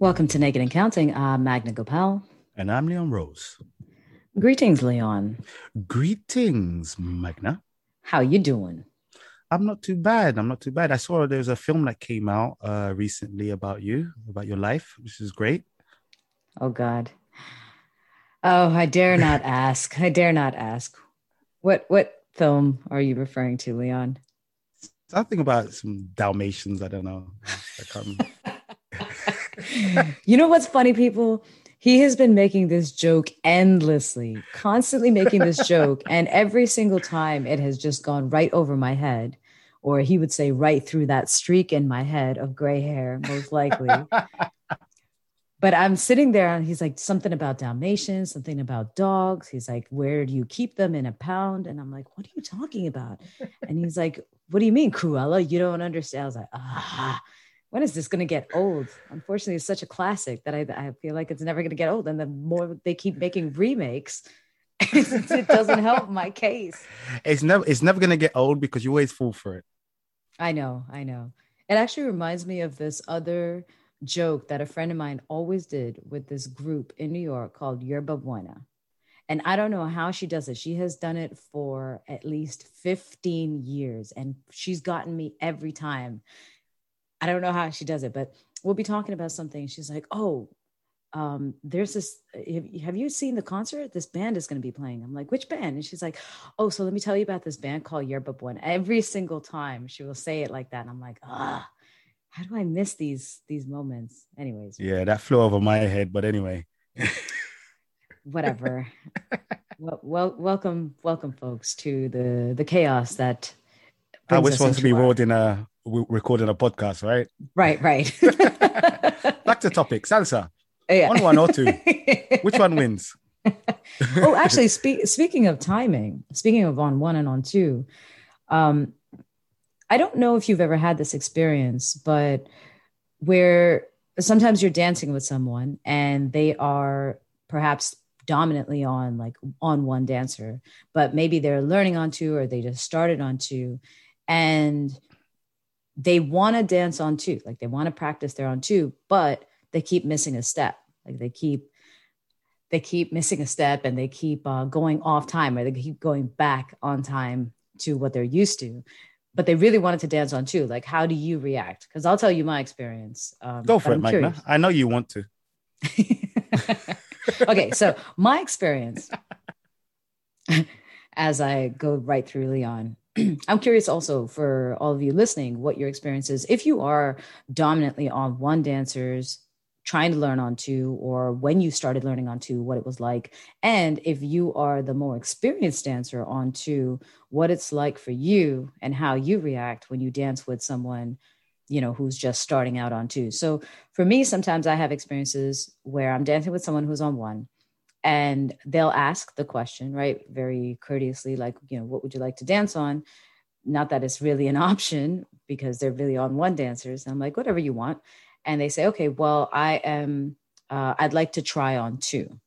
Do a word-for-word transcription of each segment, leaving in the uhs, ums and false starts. Welcome to Naked and Counting. I'm Magna Gopal. And I'm Leon Rose. Greetings, Leon. Greetings, Magna. How you doing? I'm not too bad. I'm not too bad. I saw there was a film that came out uh, recently about you, about your life, which is great. Oh, God. Oh, I dare not ask. I dare not ask. What what film are you referring to, Leon? Something about some Dalmatians. I don't know. I can't You know what's funny, people? He has been making this joke endlessly, constantly making this joke. And every single time it has just gone right over my head, or he would say right through that streak in my head of gray hair, most likely. But I'm sitting there and he's like, something about Dalmatians, something about dogs. He's like, where do you keep them in a pound? And I'm like, what are you talking about? And he's like, what do you mean, Cruella? You don't understand. I was like, ah. When is this going to get old? Unfortunately, it's such a classic that I, I feel like it's never going to get old. And the more they keep making remakes, it doesn't help my case. It's never it's never going to get old because you always fall for it. I know. I know. It actually reminds me of this other joke that a friend of mine always did with this group in New York called Yerba Buena. And I don't know how she does it. She has done it for at least fifteen years. And she's gotten me every time. I don't know how she does it, but we'll be talking about something. She's like, oh, um, there's this, have you seen the concert? This band is going to be playing. I'm like, which band? And she's like, oh, so let me tell you about this band called Yerba Buena. Every single time she will say it like that. And I'm like, ah, how do I miss these, these moments? Anyways. Yeah, that flew over my head, but anyway. Whatever. well, well, welcome, welcome folks to the, the chaos that I was supposed to be rolled in a, we're recording a podcast, right? Right, right. Back to topic, salsa. Yeah. One, one or two. Which one wins? Oh, actually, spe- speaking of timing, speaking of on one and on two, um, I don't know if you've ever had this experience, but where sometimes you're dancing with someone and they are perhaps dominantly on like on one dancer, but maybe they're learning on two or they just started on two, and they want to dance on two, like they want to practice their on two, but they keep missing a step. Like they keep, they keep missing a step and they keep uh, going off time, or they keep going back on time to what they're used to, but they really wanted to dance on two. Like, how do you react? Cause I'll tell you my experience. Um, Go for it, Magna. I know you want to. Okay. So my experience as I go right through Leon, I'm curious also for all of you listening, what your experience is. If you are dominantly on one dancers, trying to learn on two, or when you started learning on two, what it was like. And if you are the more experienced dancer on two, what it's like for you and how you react when you dance with someone, you know, who's just starting out on two. So for me, sometimes I have experiences where I'm dancing with someone who's on one. And they'll ask the question, right? Very courteously, like, you know, what would you like to dance on? Not that it's really an option because they're really on one dancers. And I'm like, whatever you want. And they say, okay, well, I am, uh, I'd like to try on two,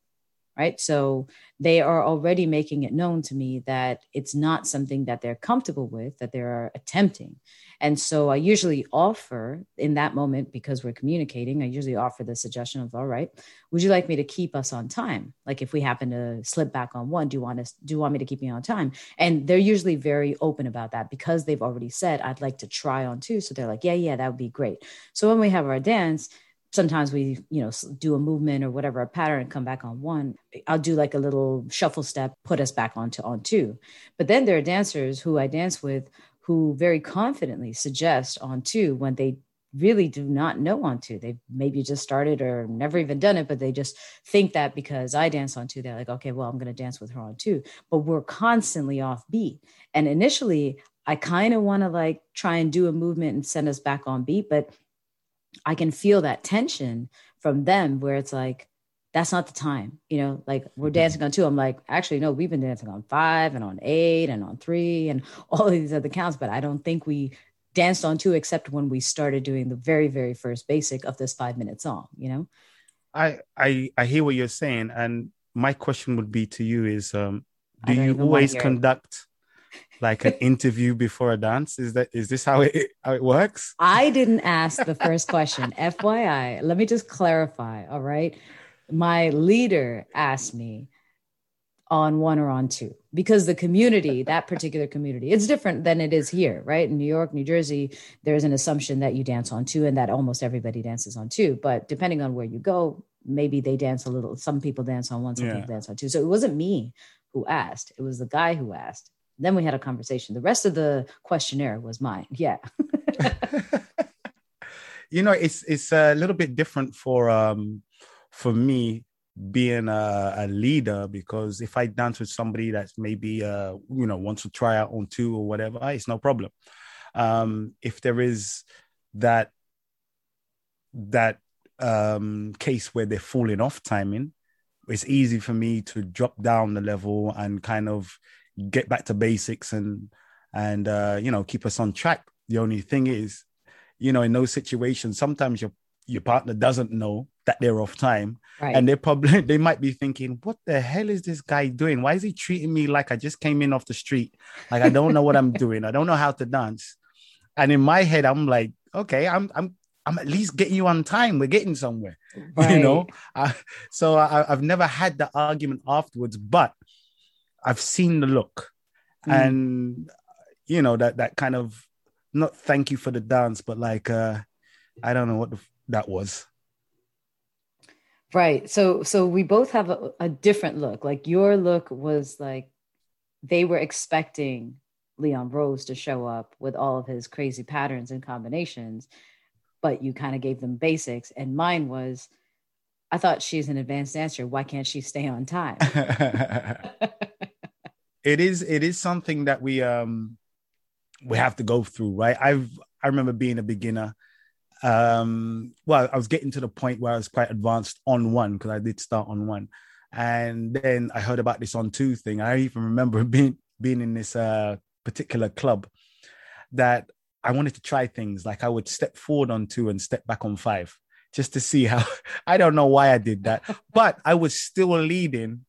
right? So they are already making it known to me that it's not something that they're comfortable with, that they're attempting. And so I usually offer in that moment, because we're communicating, I usually offer the suggestion of, all right, would you like me to keep us on time? Like if we happen to slip back on one, do you want us, do you want me to keep you on time? And they're usually very open about that because they've already said, I'd like to try on two. So they're like, yeah, yeah, that would be great. So when we have our dance, sometimes we, you know, do a movement or whatever, a pattern and come back on one. I'll do like a little shuffle step, put us back on to on two. But then there are dancers who I dance with who very confidently suggest on two when they really do not know on two. They've maybe just started or never even done it, but they just think that because I dance on two, they're like, okay, well, I'm going to dance with her on two, but we're constantly off beat. And initially I kind of want to like try and do a movement and send us back on beat, but I can feel that tension from them where it's like, that's not the time, you know, like we're dancing on two. I'm like, actually, no, we've been dancing on five and on eight and on three and all of these other counts. But I don't think we danced on two, except when we started doing the very, very first basic of this five minute song, you know? I, I, I hear what you're saying. And my question would be to you is, um, do you always conduct like an interview before a dance? Is that is this how it how it works? I didn't ask the first question. F Y I, let me just clarify. All right, my leader asked me on one or on two, because the community, that particular community, it's different than it is here, right? In New York, New Jersey, there's an assumption that you dance on two and that almost everybody dances on two. But depending on where you go, maybe they dance a little. Some people dance on one, some yeah. people dance on two. So it wasn't me who asked. It was the guy who asked. Then we had a conversation. The rest of the questionnaire was mine. Yeah. You know, it's it's a little bit different for um for me, being a, a leader, because if I dance with somebody that's maybe uh you know wants to try out on two or whatever, it's no problem. Um if there is that that um case where they're falling off timing, it's easy for me to drop down the level and kind of get back to basics and and uh you know keep us on track. The only thing is, you know, in those situations sometimes your your partner doesn't know that they're off time, right? And they probably they might be thinking, what the hell is this guy doing? Why is he treating me like I just came in off the street? Like, I don't know what I'm doing. I don't know how to dance. And in my head, I'm like, okay, I'm I'm I'm at least getting you on time. We're getting somewhere, right? You know. I, so I, I've never had the argument afterwards, but I've seen the look, mm. and you know that that kind of not thank you for the dance, but like uh, I don't know what the, that was. Right. So so we both have a, a different look. Like, your look was like they were expecting Leon Rose to show up with all of his crazy patterns and combinations, but you kind of gave them basics. And mine was, I thought she's an advanced dancer. Why can't she stay on time? It is it is something that we um we have to go through, right? I've I remember being a beginner. Um, well, I was getting to the point where I was quite advanced on one, because I did start on one. And then I heard about this on two thing. I even remember being being in this uh, particular club that I wanted to try things. Like, I would step forward on two and step back on five just to see how, I don't know why I did that, but I was still leading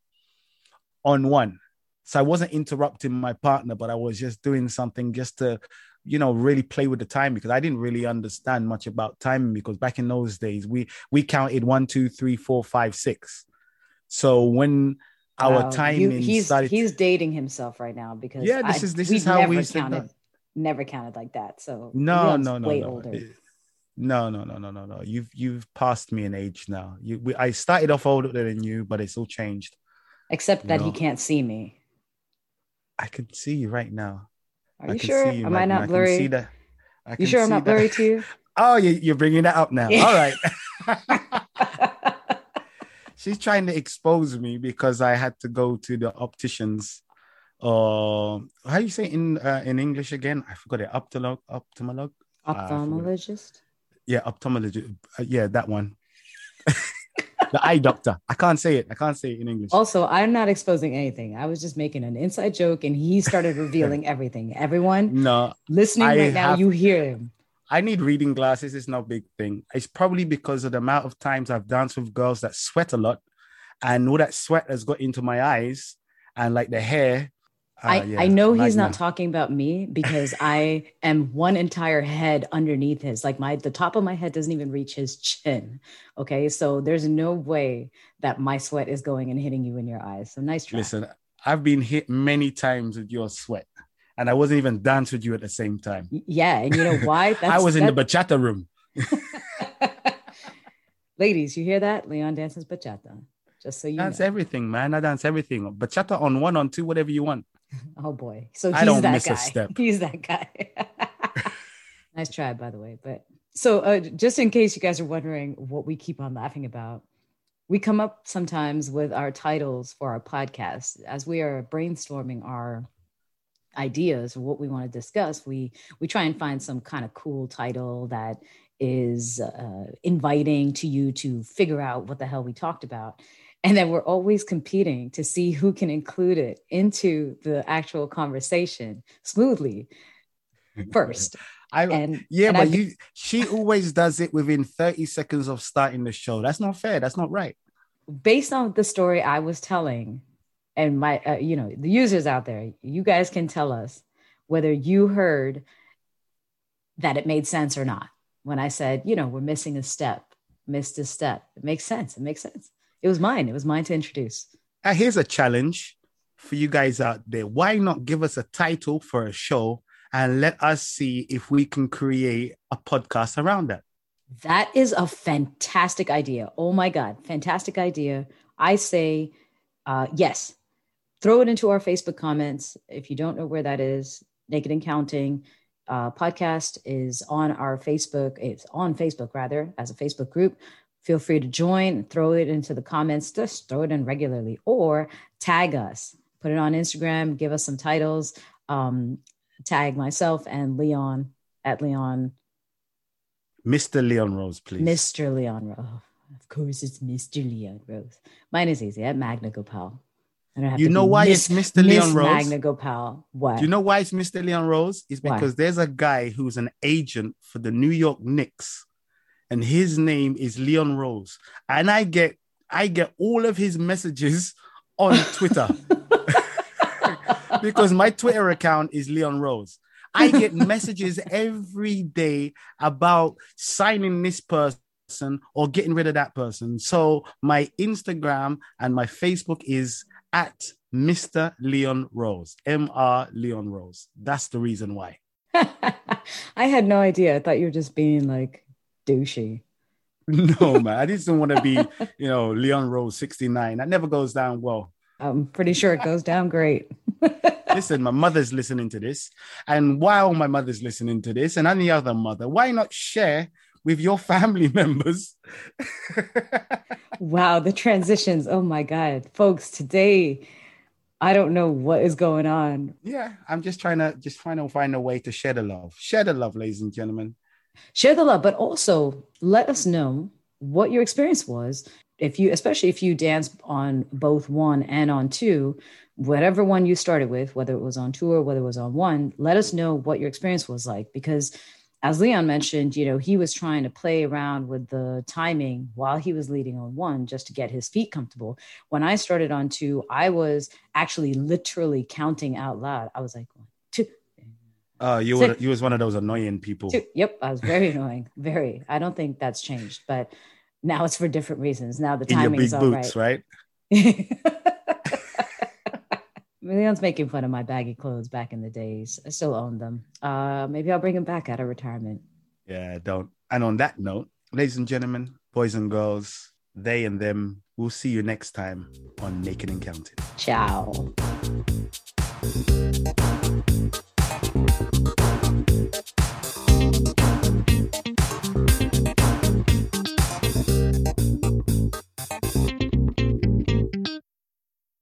on one. So I wasn't interrupting my partner, but I was just doing something just to, you know, really play with the time, because I didn't really understand much about timing, because back in those days, we we counted one, two, three, four, five, six. So when our wow. timing you, he's, started... He's dating himself right now, because yeah, this I, is, this is how we counted, never counted like that. So no, no, no, way no. Older. no, no, no, no, no, no. You've, you've passed me in age now. You, we, I started off older than you, but it's all changed. Except that you know? He can't see me. I can see you right now. Are you sure? Am right I not now. Blurry? I see that. I you sure I'm not blurry that. To you? Oh, you're bringing that up now. All right. She's trying to expose me because I had to go to the opticians. Uh, how do you say it in uh, in English again? I forgot it. Optolog, optomolog, ophthalmologist. Uh, yeah, ophthalmologist. Uh, yeah, that one. The eye doctor. I can't say it. I can't say it in English. Also, I'm not exposing anything. I was just making an inside joke, and he started revealing everything. Everyone no, listening I right have, now, you hear him. I need reading glasses. It's no big thing. It's probably because of the amount of times I've danced with girls that sweat a lot, and all that sweat has got into my eyes and like the hair. Uh, I, yeah, I know Magna. He's not talking about me, because I am one entire head underneath his. Like, my the top of my head doesn't even reach his chin. Okay, so there's no way that my sweat is going and hitting you in your eyes. So nice try. Listen, I've been hit many times with your sweat, and I wasn't even dancing with you at the same time. Yeah, and you know why? That's, I was in that's... the bachata room. Ladies, you hear that? Leon dances bachata. Just so you dance know. Everything, man. I dance everything. Bachata on one, on two, whatever you want. Oh boy. So he's I don't that miss guy. A step. He's that guy. Nice try, by the way. But so uh, just in case you guys are wondering what we keep on laughing about, we come up sometimes with our titles for our podcast. As we are brainstorming our ideas, what we want to discuss, we, we try and find some kind of cool title that is uh, inviting to you to figure out what the hell we talked about. And then we're always competing to see who can include it into the actual conversation smoothly first. I and, yeah, and but I, you she always does it within thirty seconds of starting the show. That's not fair. That's not right. Based on the story I was telling, and my, uh, you know, the users out there, you guys can tell us whether you heard that it made sense or not. When I said, you know, we're missing a step, missed a step. It makes sense. It makes sense. It was mine. It was mine to introduce. Uh, here's a challenge for you guys out there. Why not give us a title for a show and let us see if we can create a podcast around that? That is a fantastic idea. Oh my God. Fantastic idea. I say uh, yes. Throw it into our Facebook comments. If you don't know where that is, Naked and Counting uh, podcast is on our Facebook. It's on Facebook rather as a Facebook group. Feel free to join, throw it into the comments, just throw it in regularly or tag us, put it on Instagram, give us some titles, um, tag myself and Leon at Leon. Mister Leon Rose, please. Mister Leon Rose. Oh, of course, it's Mister Leon Rose. Mine is easy at Magna Gopal. I don't have you to know why Miss, it's Mister Leon Miss Rose? Magna Gopal. What? Do you know why it's Mister Leon Rose? It's because what? There's a guy who's an agent for the New York Knicks, and his name is Leon Rose. And I get, I get all of his messages on Twitter because my Twitter account is Leon Rose. I get messages every day about signing this person or getting rid of that person. So my Instagram and my Facebook is at Mister Leon Rose, M R Leon Rose. That's the reason why. I had no idea. I thought you were just being like douchey. No, man. I just don't want to be, you know, Leon Rose sixty-nine. That never goes down well. I'm pretty sure it goes down great. Listen, my mother's listening to this. And while my mother's listening to this and any other mother, why not share with your family members? Wow, the transitions. Oh, my God. Folks, today, I don't know what is going on. Yeah, I'm just trying to just trying to find a way to share the love. Share the love, ladies and gentlemen. Share the love, but also let us know what your experience was. If you, especially if you dance on both one and on two, whatever one you started with, whether it was on two or whether it was on one, let us know what your experience was like. Because as Leon mentioned, you know, he was trying to play around with the timing while he was leading on one just to get his feet comfortable. When I started on two, I was actually literally counting out loud. I was like, one, two. Uh, you were, you was one of those annoying people. Two. Yep. I was very annoying. Very. I don't think that's changed, but now it's for different reasons. Now the timing's all right. In your big boots, right? Leon's making fun of my baggy clothes back in the days. I still own them. Uh, maybe I'll bring them back out of retirement. Yeah, don't. And on that note, ladies and gentlemen, boys and girls, they and them, we'll see you next time on Naked and Counting. Ciao.